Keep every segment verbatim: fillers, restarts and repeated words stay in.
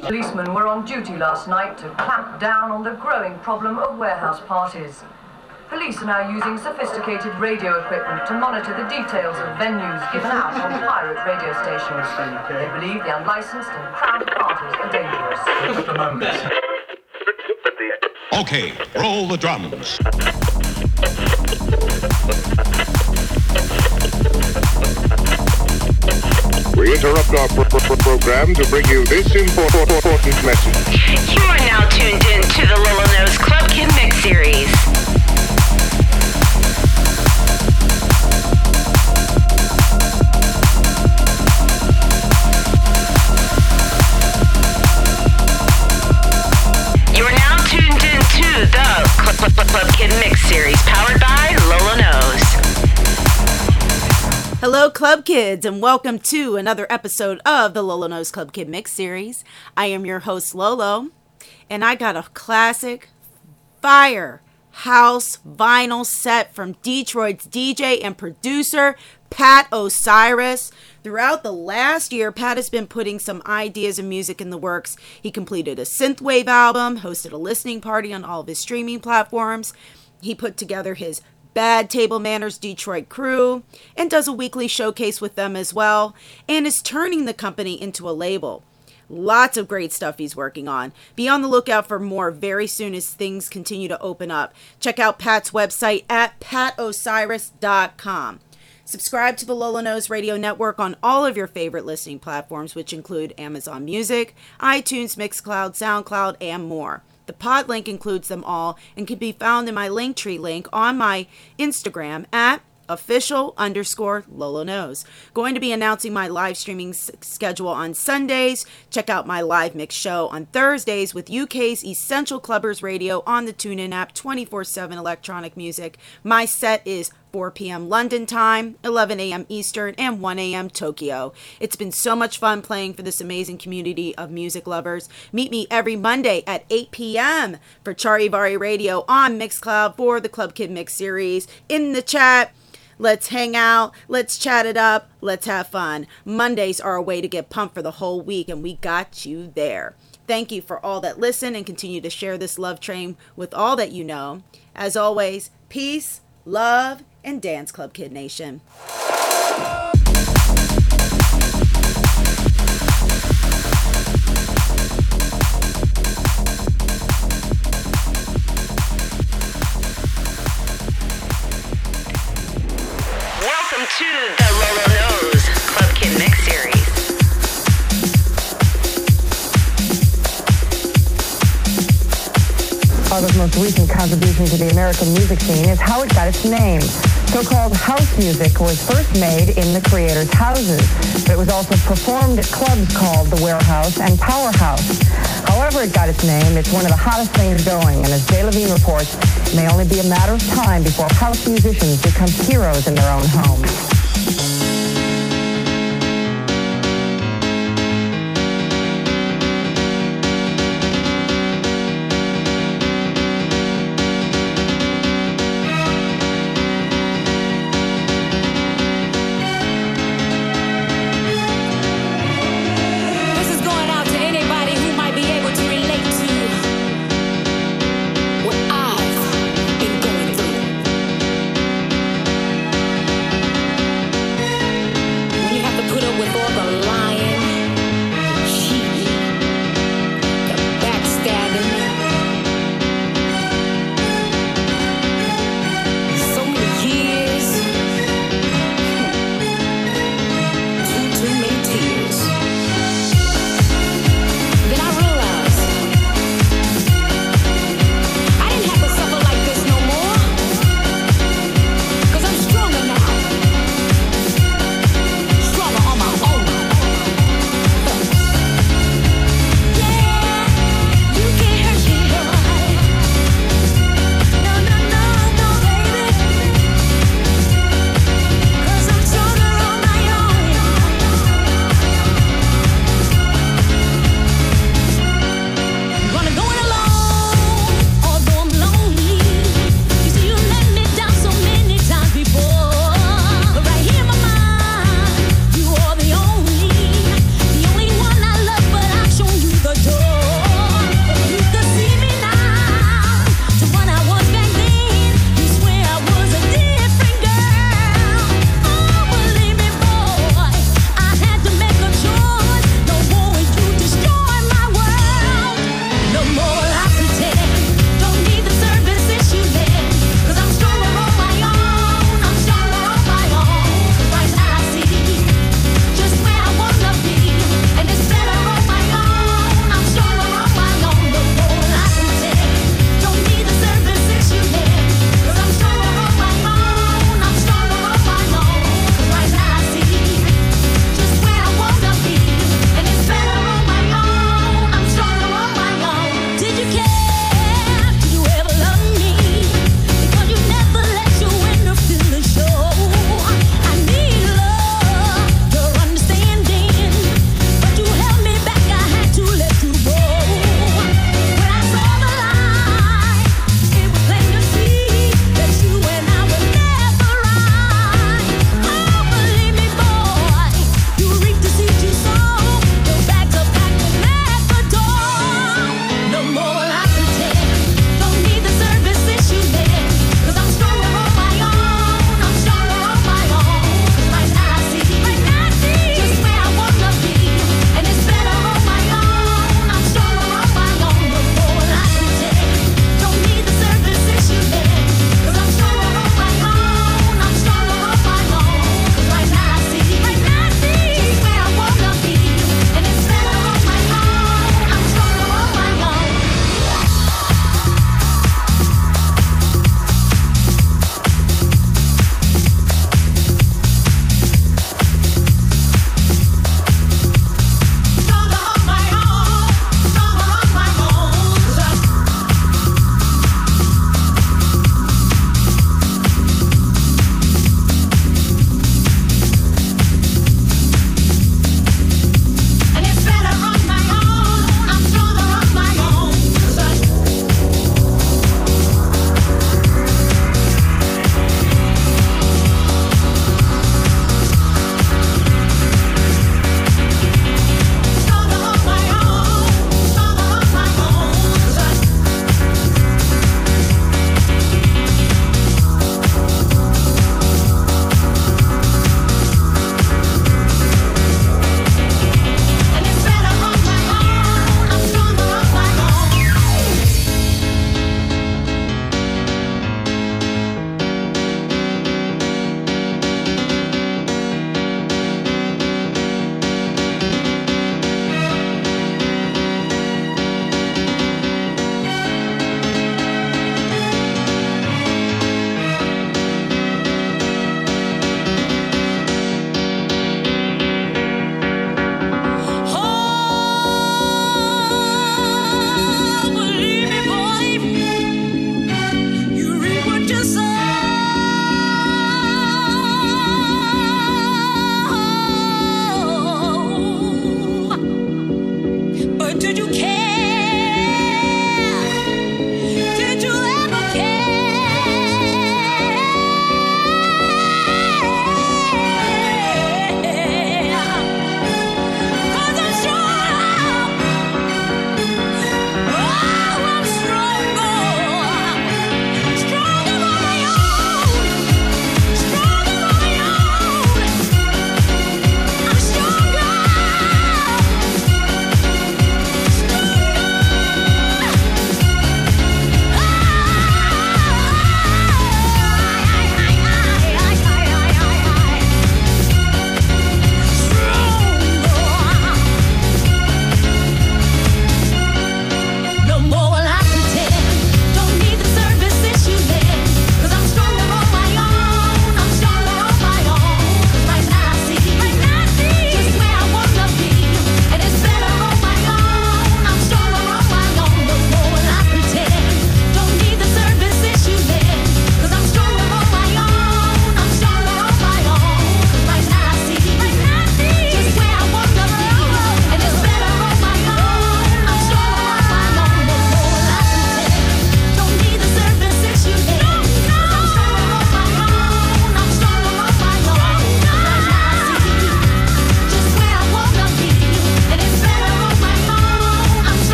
Policemen were on duty last night to clamp down on the growing problem of warehouse parties. Police are now using sophisticated radio equipment to monitor the details of venues given out on pirate radio stations. They believe the unlicensed and crowded parties are dangerous. Just a moment. Okay, roll the drums. We interrupt our pro- pro- program to bring you this important, important message. You are now tuned in to the LOLO Knows Club Kid Mix Series. Club, Club, Club Kid Mix Series, powered by LOLO Knows. Hello, Club Kids, and welcome to another episode of the LOLO Knows Club Kid Mix Series. I am your host, Lolo, and I got a classic fire house vinyl set from Detroit's D J and producer, Pat Osiris. Throughout the last year, Pat has been putting some ideas and music in the works. He completed a synthwave album, hosted a listening party on all of his streaming platforms. He put together his Bad Table Manners Detroit crew and does a weekly showcase with them as well, and is turning the company into a label. Lots of great stuff he's working on. Be on the lookout for more very soon as things continue to open up. Check out Pat's website at pat osiris dot com. Subscribe to the LOLO Knows Radio Network on all of your favorite listening platforms, which include Amazon Music, iTunes, Mixcloud, SoundCloud, and more. The pod link includes them all and can be found in my Linktree link on my Instagram at official underscore LOLO Knows. Going to be announcing my live streaming s- schedule on Sundays. Check out my live mix show on Thursdays with U K's Essential Clubbers Radio on the TuneIn app, twenty-four seven electronic music. My set is four p.m. London time, eleven a.m. Eastern, and one a.m. Tokyo. It's been so much fun playing for this amazing community of music lovers. Meet me every Monday at eight p.m. for Charivari Radio on Mixcloud for the Club Kid Mix Series. In the chat, let's hang out, let's chat it up, let's have fun. Mondays are a way to get pumped for the whole week, and we got you there. Thank you for all that listen and continue to share this love train with all that you know. As always, peace, love, and dance, Club Kid Nation. To the LOLO Knows Club Kid Mix Series. Carla's most recent contribution to the American music scene is how it got its name. So-called house music was first made in the creators' houses, but it was also performed at clubs called The Warehouse and Powerhouse. However it got its name, it's one of the hottest things going, and as Jay Levine reports, it may only be a matter of time before house musicians become heroes in their own homes.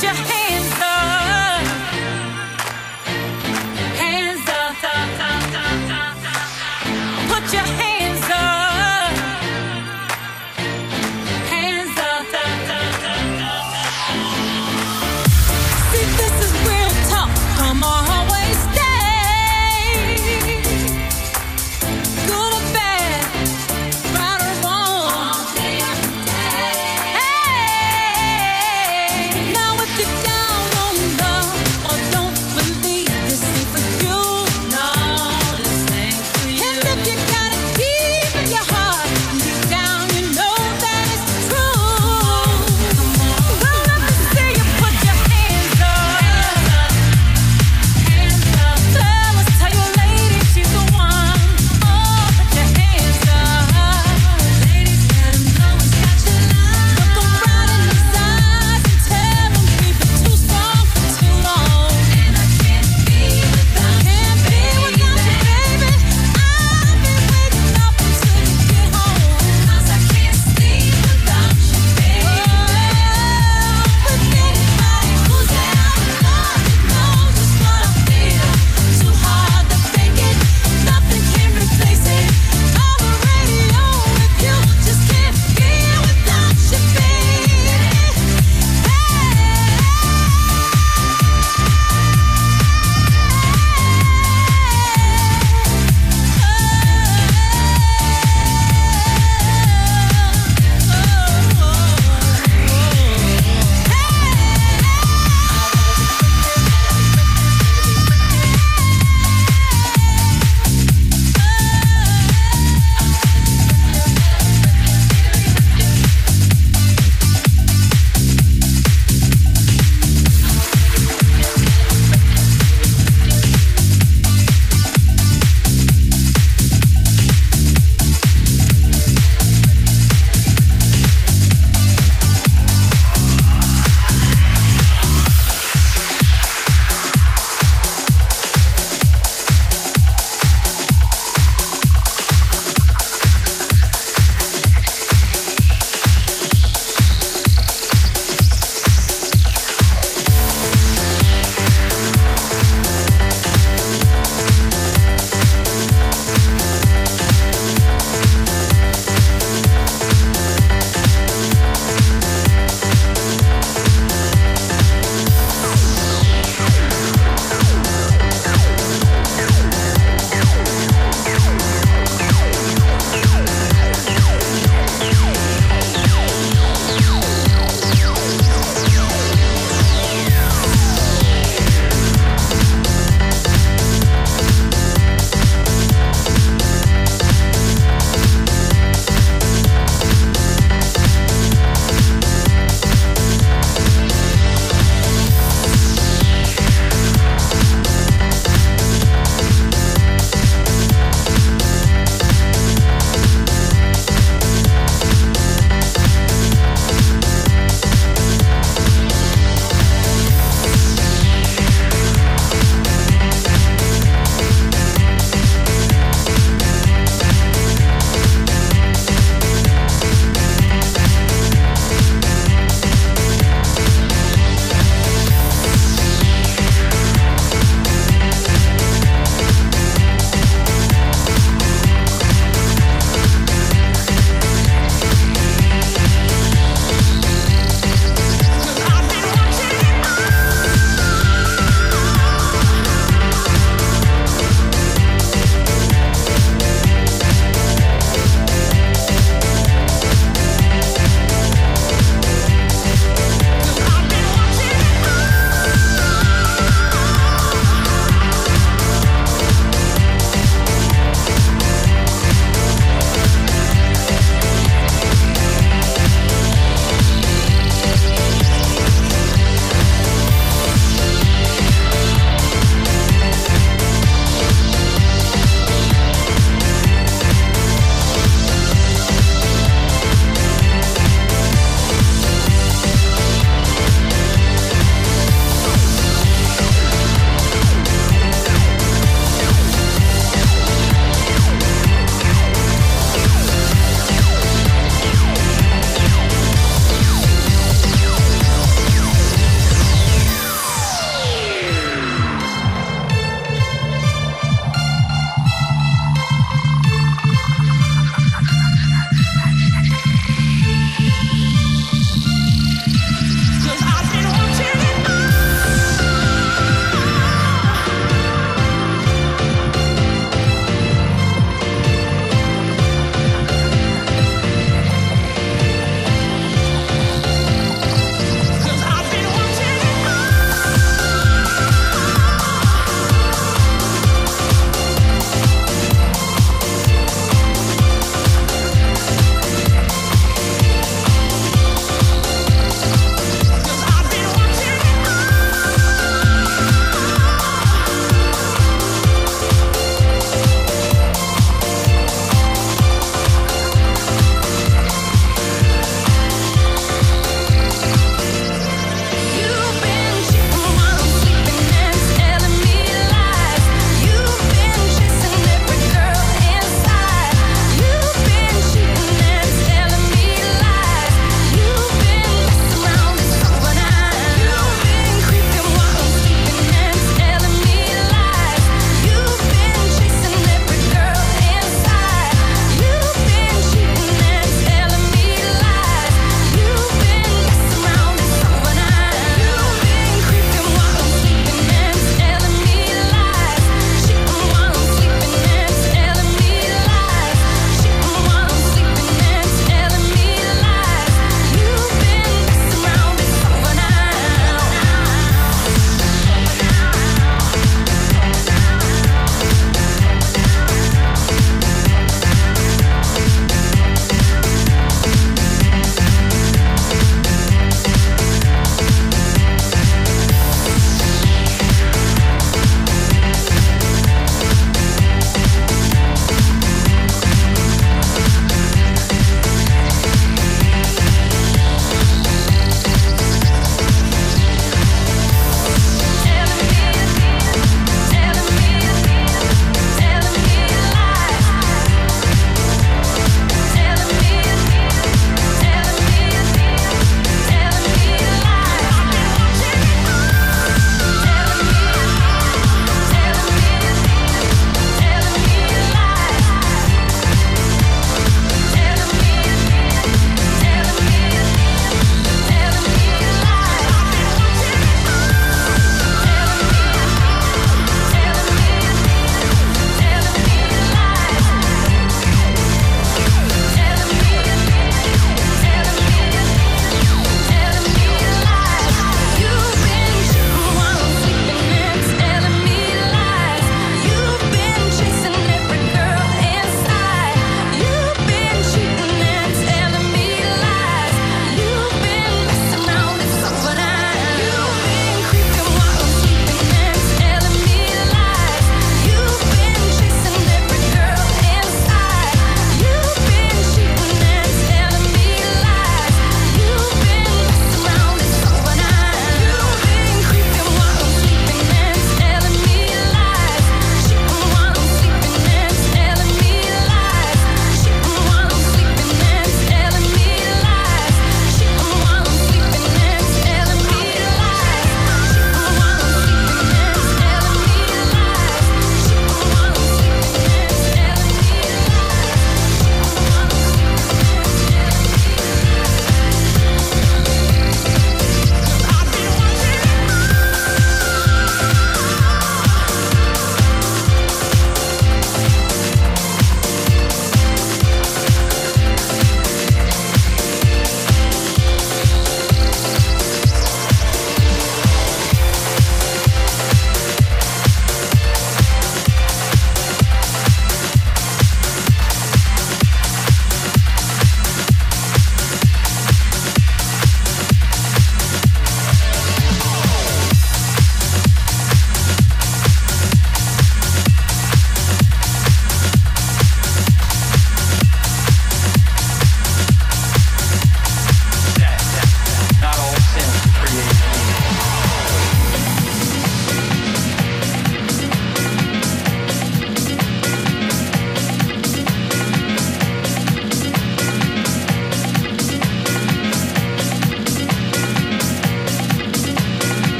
Down.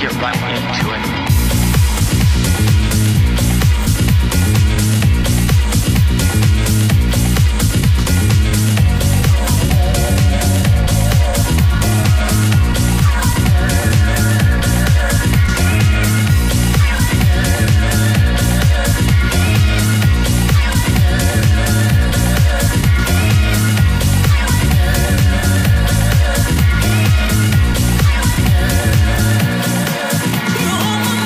get right into it. Oh,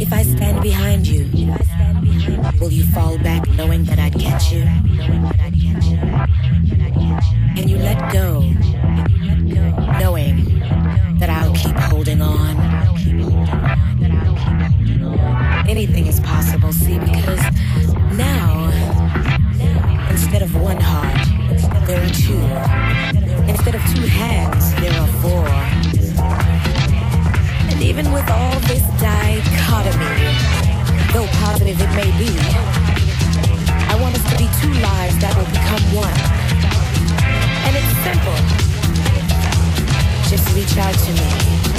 If I stand behind you, will you fall back knowing that I'd catch you? Can you let go, knowing that I'll keep holding on? Anything is possible, see, because now, instead of one heart, there are two. Instead of two hands, there are four. Even with all this dichotomy, though positive it may be, I want us to be two lives that will become one. And it's simple. Just reach out to me.